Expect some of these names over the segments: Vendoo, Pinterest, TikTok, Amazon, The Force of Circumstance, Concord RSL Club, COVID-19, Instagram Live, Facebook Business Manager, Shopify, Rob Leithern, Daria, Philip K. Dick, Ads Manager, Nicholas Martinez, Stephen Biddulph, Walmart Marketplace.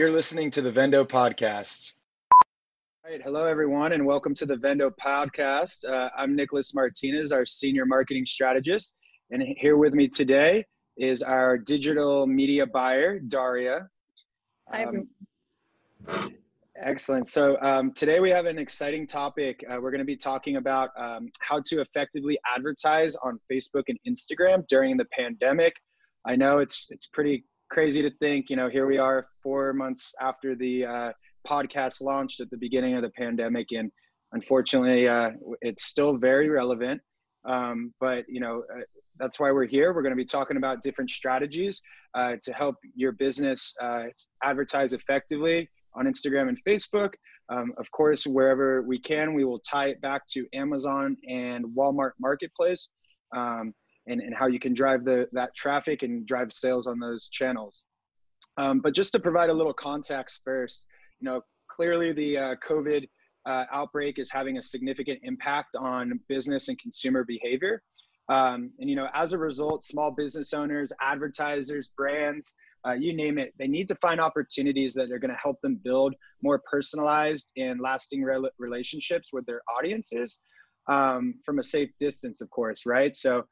You're listening to the Vendoo Podcast. All right, hello everyone, and welcome to the Vendoo Podcast. I'm Nicholas Martinez, our Senior Marketing Strategist, and here with me today is our digital media buyer, Daria. Hi, everyone. Excellent. So today we have an exciting topic. We're going to be talking about how to effectively advertise on Facebook and Instagram during the pandemic. I know it's pretty crazy to think, you know, here we are 4 months after the podcast launched at the beginning of the pandemic, and unfortunately it's still very relevant. But you know, that's why we're here. We're going to be talking about different strategies to help your business advertise effectively on Instagram and Facebook. Of course, wherever we can, we will tie it back to Amazon and Walmart Marketplace, and how you can drive that traffic and drive sales on those channels. But just to provide a little context first, you know, clearly the COVID outbreak is having a significant impact on business and consumer behavior. And, you know, as a result, small business owners, advertisers, brands, you name it, they need to find opportunities that are going to help them build more personalized and lasting relationships with their audiences from a safe distance, of course, right? So,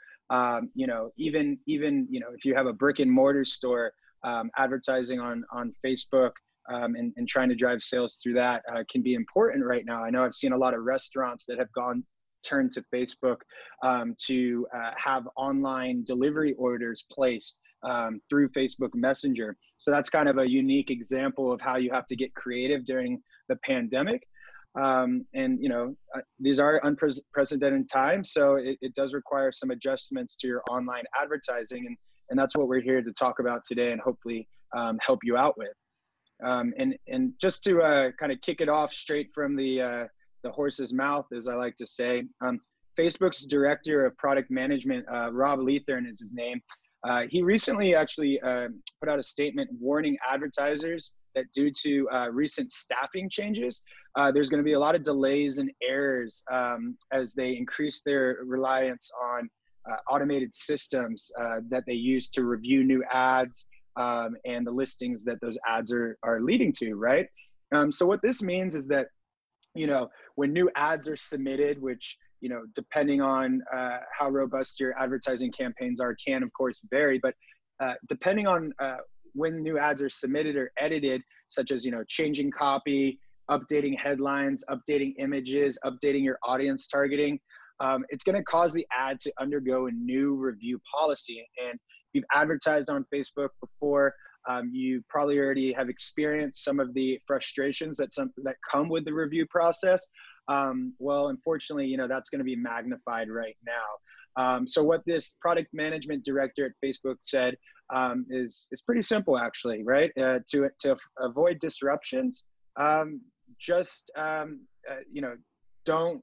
you know, even, you know, if you have a brick and mortar store, advertising on Facebook and trying to drive sales through that can be important right now. I know I've seen a lot of restaurants that have turned to Facebook to have online delivery orders placed through Facebook Messenger. So that's kind of a unique example of how you have to get creative during the pandemic. And you know, these are unprecedented times, so it does require some adjustments to your online advertising, and that's what we're here to talk about today, and hopefully help you out with. And just to kind of kick it off straight from the horse's mouth, as I like to say, Facebook's director of product management, Rob Leithern is his name. He recently actually put out a statement warning advertisers that due to recent staffing changes, there's going to be a lot of delays and errors as they increase their reliance on automated systems that they use to review new ads and the listings that those ads are leading to, right? So what this means is that, you know, when new ads are submitted, which, you know, depending on how robust your advertising campaigns are, can of course vary, but depending on when new ads are submitted or edited, such as, you know, changing copy, updating headlines, updating images, updating your audience targeting, it's going to cause the ad to undergo a new review policy. And if you've advertised on Facebook before, you probably already have experienced some of the frustrations that come with the review process. Well, unfortunately, you know, that's going to be magnified right now. So what this product management director at Facebook said is pretty simple, actually, right? To avoid disruptions, you know, don't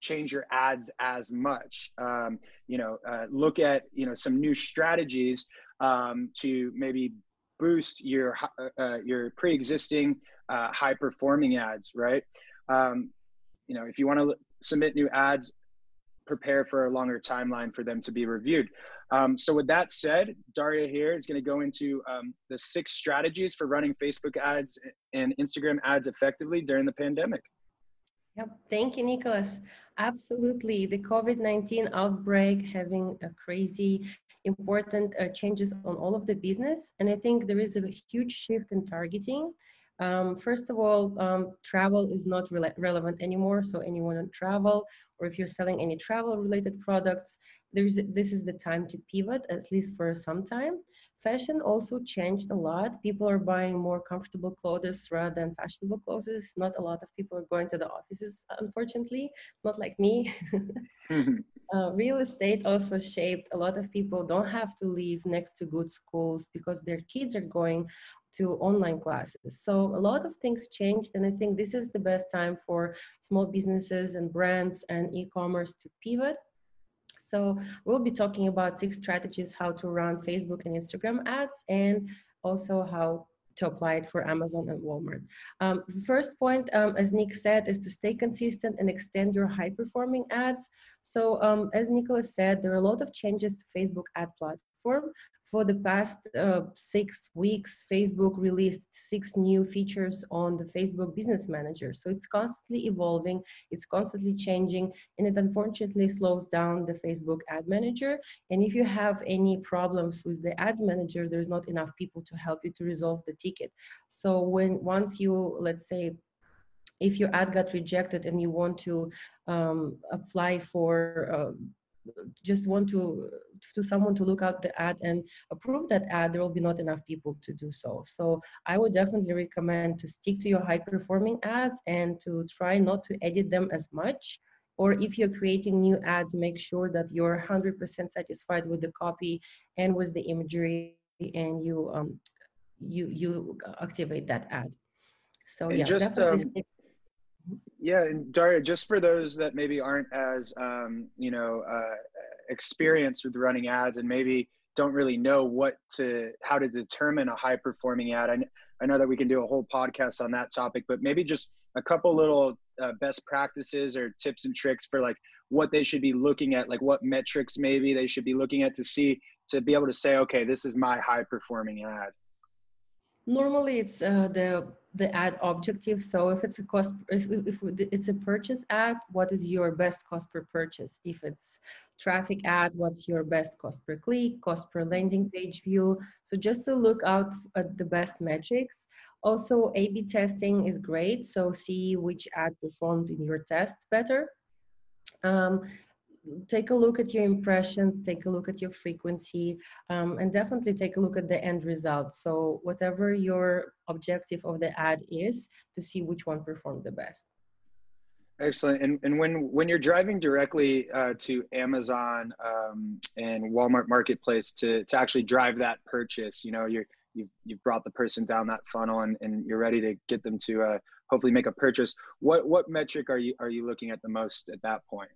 change your ads as much. You know, look at, you know, some new strategies to maybe boost your pre-existing high-performing ads, right? You know, if you want to submit new ads, prepare for a longer timeline for them to be reviewed. So with that said, Daria here is going to go into the 6 strategies for running Facebook ads and Instagram ads effectively during the pandemic. Yep. Thank you, Nicholas. Absolutely. The COVID-19 outbreak having a crazy important changes on all of the business. And I think there is a huge shift in targeting. First of all, travel is not relevant anymore. So anyone on travel, or if you're selling any travel related products, this is the time to pivot, at least for some time. Fashion also changed a lot. People are buying more comfortable clothes rather than fashionable clothes. Not a lot of people are going to the offices, unfortunately, not like me. Real estate also shaped. A lot of people don't have to live next to good schools because their kids are going to online classes. So a lot of things changed, and I think this is the best time for small businesses and brands and e-commerce to pivot. So we'll be talking about 6 strategies how to run Facebook and Instagram ads, and also how to apply it for Amazon and Walmart. The first point, as Nick said, is to stay consistent and extend your high-performing ads. So as Nicholas said, there are a lot of changes to Facebook ad platform. platform. For the past 6 weeks, Facebook released 6 new features on the Facebook Business Manager. So it's constantly evolving, it's constantly changing, and it unfortunately slows down the Facebook Ad Manager. And if you have any problems with the Ads Manager, there's not enough people to help you to resolve the ticket. So once you, let's say, if your ad got rejected and you want to apply for, just want to someone to look out the ad and approve that ad, there will be not enough people to do so. So I would definitely recommend to stick to your high performing ads and to try not to edit them as much. Or if you're creating new ads, make sure that you're 100% satisfied with the copy and with the imagery, and you, you activate that ad. So and yeah, just, yeah, and Daria, just for those that maybe aren't as you know, experienced with running ads and maybe don't really know how to determine a high performing ad. I know that we can do a whole podcast on that topic, but maybe just a couple little best practices or tips and tricks for like what they should be looking at, like what metrics maybe they should be looking at to be able to say, okay, this is my high performing ad. Normally it's the ad objective. So if it's a cost, if it's a purchase ad, what is your best cost per purchase? If it's traffic ad, what's your best cost per click, cost per landing page view? So just to look out at the best metrics. Also, A/B testing is great. So see which ad performed in your test better. Take a look at your impressions, take a look at your frequency, and definitely take a look at the end result. So whatever your objective of the ad is, to see which one performed the best. Excellent. And when you're driving directly to Amazon and Walmart Marketplace to actually drive that purchase, you know, you've brought the person down that funnel and you're ready to get them to hopefully make a purchase. What metric are you looking at the most at that point?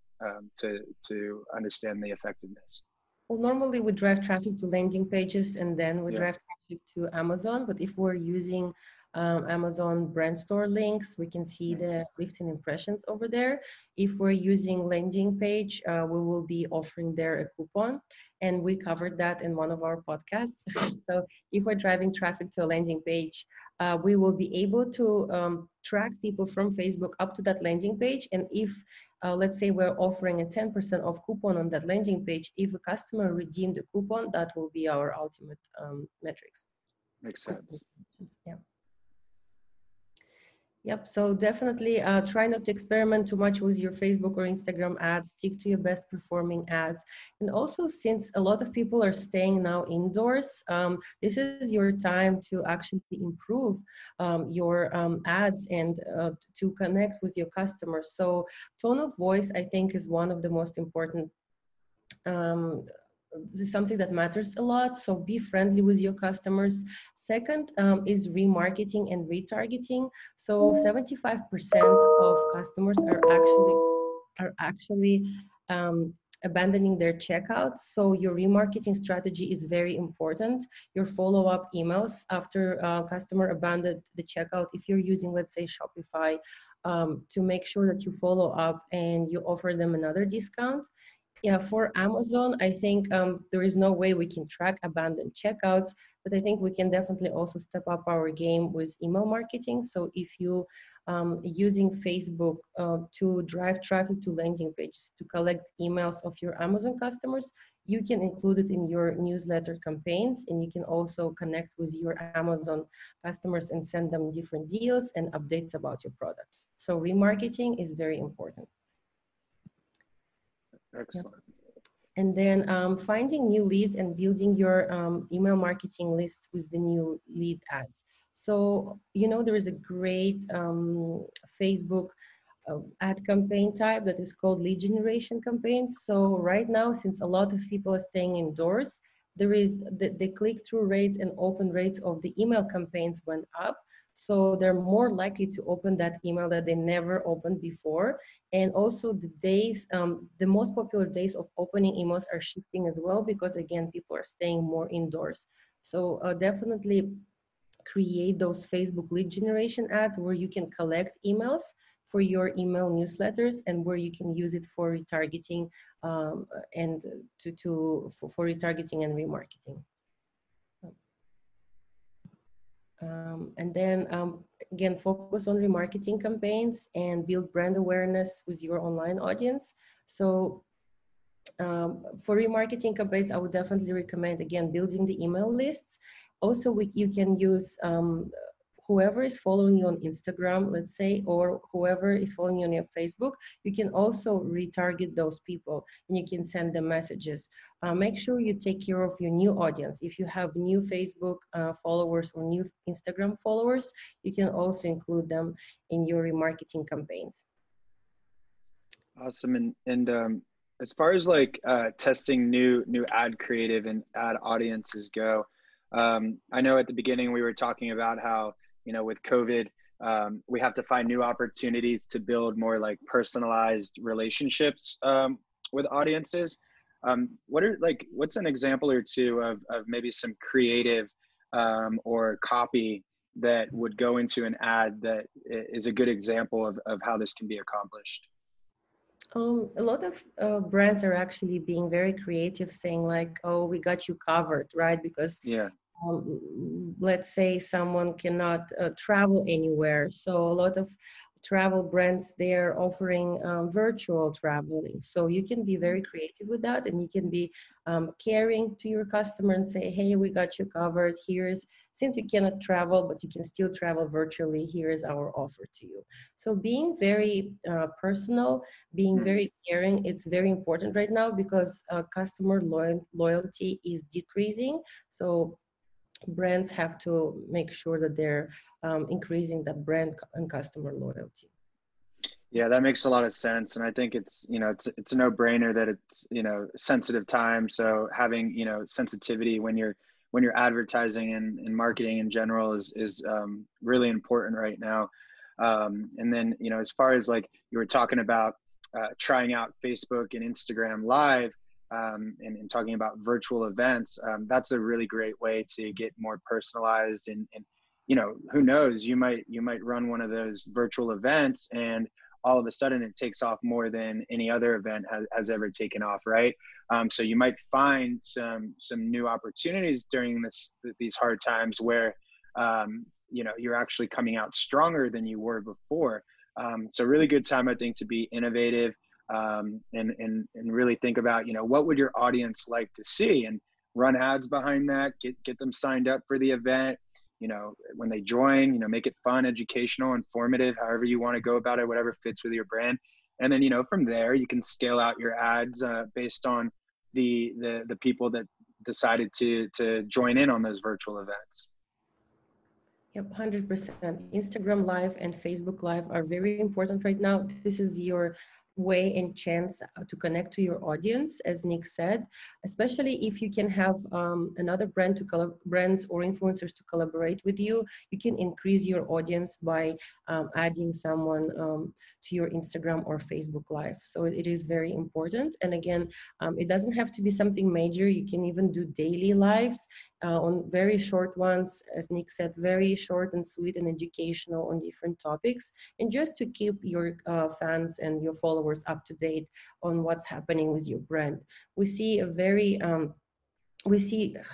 To understand the effectiveness? Well, normally we drive traffic to landing pages and then we drive traffic to Amazon. But if we're using Amazon brand store links, we can see the lift in impressions over there. If we're using landing page, we will be offering there a coupon. And we covered that in one of our podcasts. So if we're driving traffic to a landing page, we will be able to track people from Facebook up to that landing page. And if let's say we're offering a 10% off coupon on that landing page, if a customer redeemed the coupon, that will be our ultimate metrics. Makes sense. Yeah. Yep. So definitely try not to experiment too much with your Facebook or Instagram ads. Stick to your best performing ads. And also, since a lot of people are staying now indoors, this is your time to actually improve your ads and to connect with your customers. So tone of voice, I think, is one of the most important this is something that matters a lot. So be friendly with your customers. Second is remarketing and retargeting. So 75% of customers are actually abandoning their checkout. So your remarketing strategy is very important. Your follow-up emails after customer abandoned the checkout, if you're using, let's say, Shopify, to make sure that you follow up and you offer them another discount. Yeah, for Amazon, I think there is no way we can track abandoned checkouts, but I think we can definitely also step up our game with email marketing. So if you using Facebook to drive traffic to landing pages, to collect emails of your Amazon customers, you can include it in your newsletter campaigns, and you can also connect with your Amazon customers and send them different deals and updates about your product. So remarketing is very important. Excellent. Yep. And then finding new leads and building your email marketing list with the new lead ads. So, you know, there is a great Facebook ad campaign type that is called lead generation campaign. So right now, since a lot of people are staying indoors, there is the click-through rates and open rates of the email campaigns went up. So they're more likely to open that email that they never opened before. And also the days, the most popular days of opening emails are shifting as well, because again, people are staying more indoors. So definitely create those Facebook lead generation ads where you can collect emails for your email newsletters and where you can use it for retargeting and for retargeting and remarketing. And then again, focus on remarketing campaigns and build brand awareness with your online audience. So for remarketing campaigns, I would definitely recommend, again, building the email lists. Also, you can use whoever is following you on Instagram, let's say, or whoever is following you on your Facebook. You can also retarget those people and you can send them messages. Make sure you take care of your new audience. If you have new Facebook followers or new Instagram followers, you can also include them in your remarketing campaigns. Awesome. And as far as like testing new ad creative and ad audiences go, I know at the beginning we were talking about how, you know, with COVID, we have to find new opportunities to build more like personalized relationships with audiences. What's an example or two of maybe some creative or copy that would go into an ad that is a good example of how this can be accomplished? A lot of brands are actually being very creative, saying like, oh, we got you covered, right? Because yeah. Let's say someone cannot travel anywhere. So a lot of travel brands, they are offering virtual traveling. So you can be very creative with that, and you can be caring to your customer and say, hey, we got you covered. Here's, since you cannot travel, but you can still travel virtually, here is our offer to you. So being very personal, being very caring, it's very important right now because customer loyalty is decreasing. So brands have to make sure that they're increasing the brand and customer loyalty. Yeah, that makes a lot of sense. And I think it's, you know, it's a no-brainer that it's, you know, sensitive time. So having, you know, sensitivity when you're advertising and marketing in general is really important right now. And then, you know, as far as like you were talking about trying out Facebook and Instagram Live, and talking about virtual events, that's a really great way to get more personalized and, you know, who knows, you might run one of those virtual events and all of a sudden it takes off more than any other event has ever taken off, right? So you might find some new opportunities during these hard times where, you know, you're actually coming out stronger than you were before. So really good time, I think, to be innovative. And really think about, you know, what would your audience like to see, and run ads behind that, get them signed up for the event, you know, when they join, you know, make it fun, educational, informative, however you want to go about it, whatever fits with your brand. And then, you know, from there, you can scale out your ads based on the people that decided to join in on those virtual events. Yep, 100%. Instagram Live and Facebook Live are very important right now. This is your way and chance to connect to your audience, as Nick said, especially if you can have another brand brands or influencers to collaborate with you. You can increase your audience by adding someone to your Instagram or Facebook Live. So it is very important. And again, it doesn't have to be something major. You can even do daily lives on very short ones, as Nick said, very short and sweet and educational on different topics, and just to keep your fans and your followers up to date on what's happening with your brand. We see a very a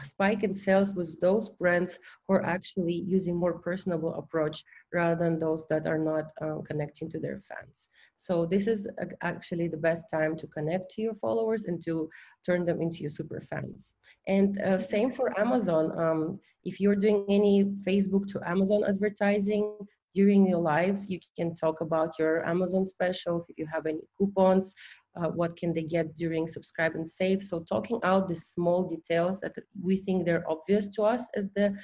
spike in sales with those brands who are actually using more personable approach rather than those that are not connecting to their fans. So this is actually the best time to connect to your followers and to turn them into your super fans. And same for Amazon. If you're doing any Facebook to Amazon advertising, during your lives, you can talk about your Amazon specials, if you have any coupons, what can they get during Subscribe and Save. So talking out the small details that we think they're obvious to us as the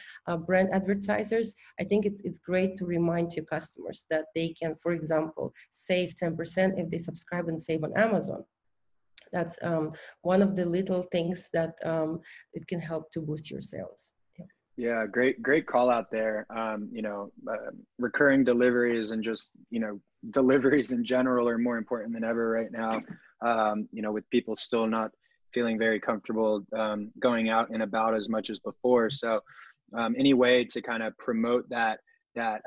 brand advertisers, I think it's great to remind your customers that they can, for example, save 10% if they subscribe and save on Amazon. That's one of the little things that it can help to boost your sales. Yeah, great call out there. You know, recurring deliveries and just, you know, deliveries in general are more important than ever right now. You know, with people still not feeling very comfortable going out and about as much as before. So any way to kind of promote that that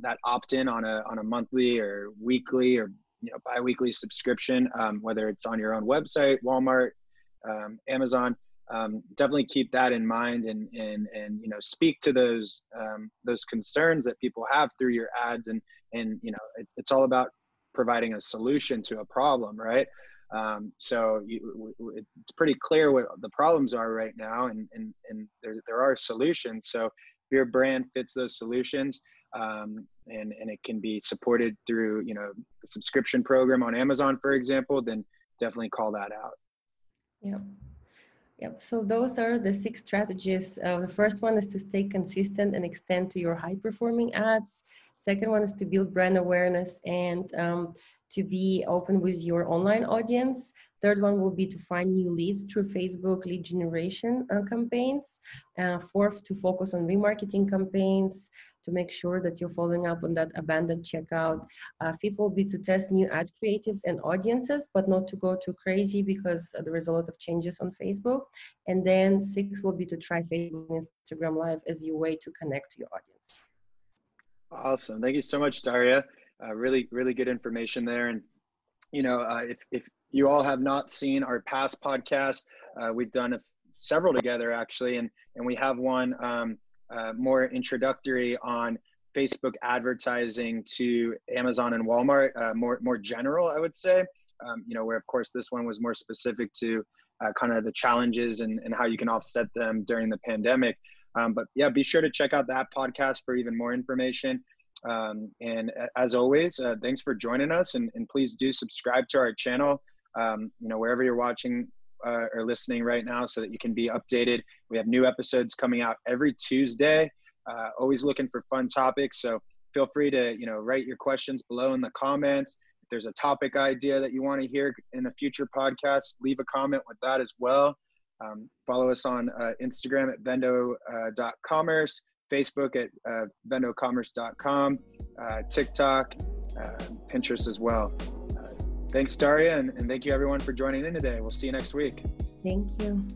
that opt-in on a monthly or weekly or biweekly subscription, whether it's on your own website, Walmart, Amazon. Definitely keep that in mind, and speak to those concerns that people have through your ads, and it's all about providing a solution to a problem, right? So it's pretty clear what the problems are right now, and there are solutions. So if your brand fits those solutions, and it can be supported through the subscription program on Amazon, for example, then definitely call that out. Yeah. Yep. So those are the 6 strategies. The first one is to stay consistent and extend to your high-performing ads. Second one is to build brand awareness and to be open with your online audience. Third one will be to find new leads through Facebook lead generation campaigns. Fourth, to focus on remarketing campaigns to make sure that you're following up on that abandoned checkout. Fifth will be to test new ad creatives and audiences, but not to go too crazy because there is a lot of changes on Facebook. And then 6th will be to try Facebook and Instagram Live as your way to connect to your audience. Awesome. Thank you so much, Daria. Really, really good information there. And, if you all have not seen our past podcast, we've done several together, actually. And we have one more introductory on Facebook advertising to Amazon and Walmart, more general, I would say, where, of course, this one was more specific to kind of the challenges and how you can offset them during the pandemic. But yeah, be sure to check out that podcast for even more information. And as always, thanks for joining us, and please do subscribe to our channel, wherever you're watching or listening right now, so that you can be updated. We have new episodes coming out every Tuesday, always looking for fun topics. So feel free to, write your questions below in the comments. If there's a topic idea that you want to hear in a future podcast, leave a comment with that as well. Follow us on Instagram at vendoo.commerce, Facebook at vendoocommerce.com, TikTok, Pinterest as well. Thanks, Daria, and thank you everyone for joining in today. We'll see you next week. Thank you.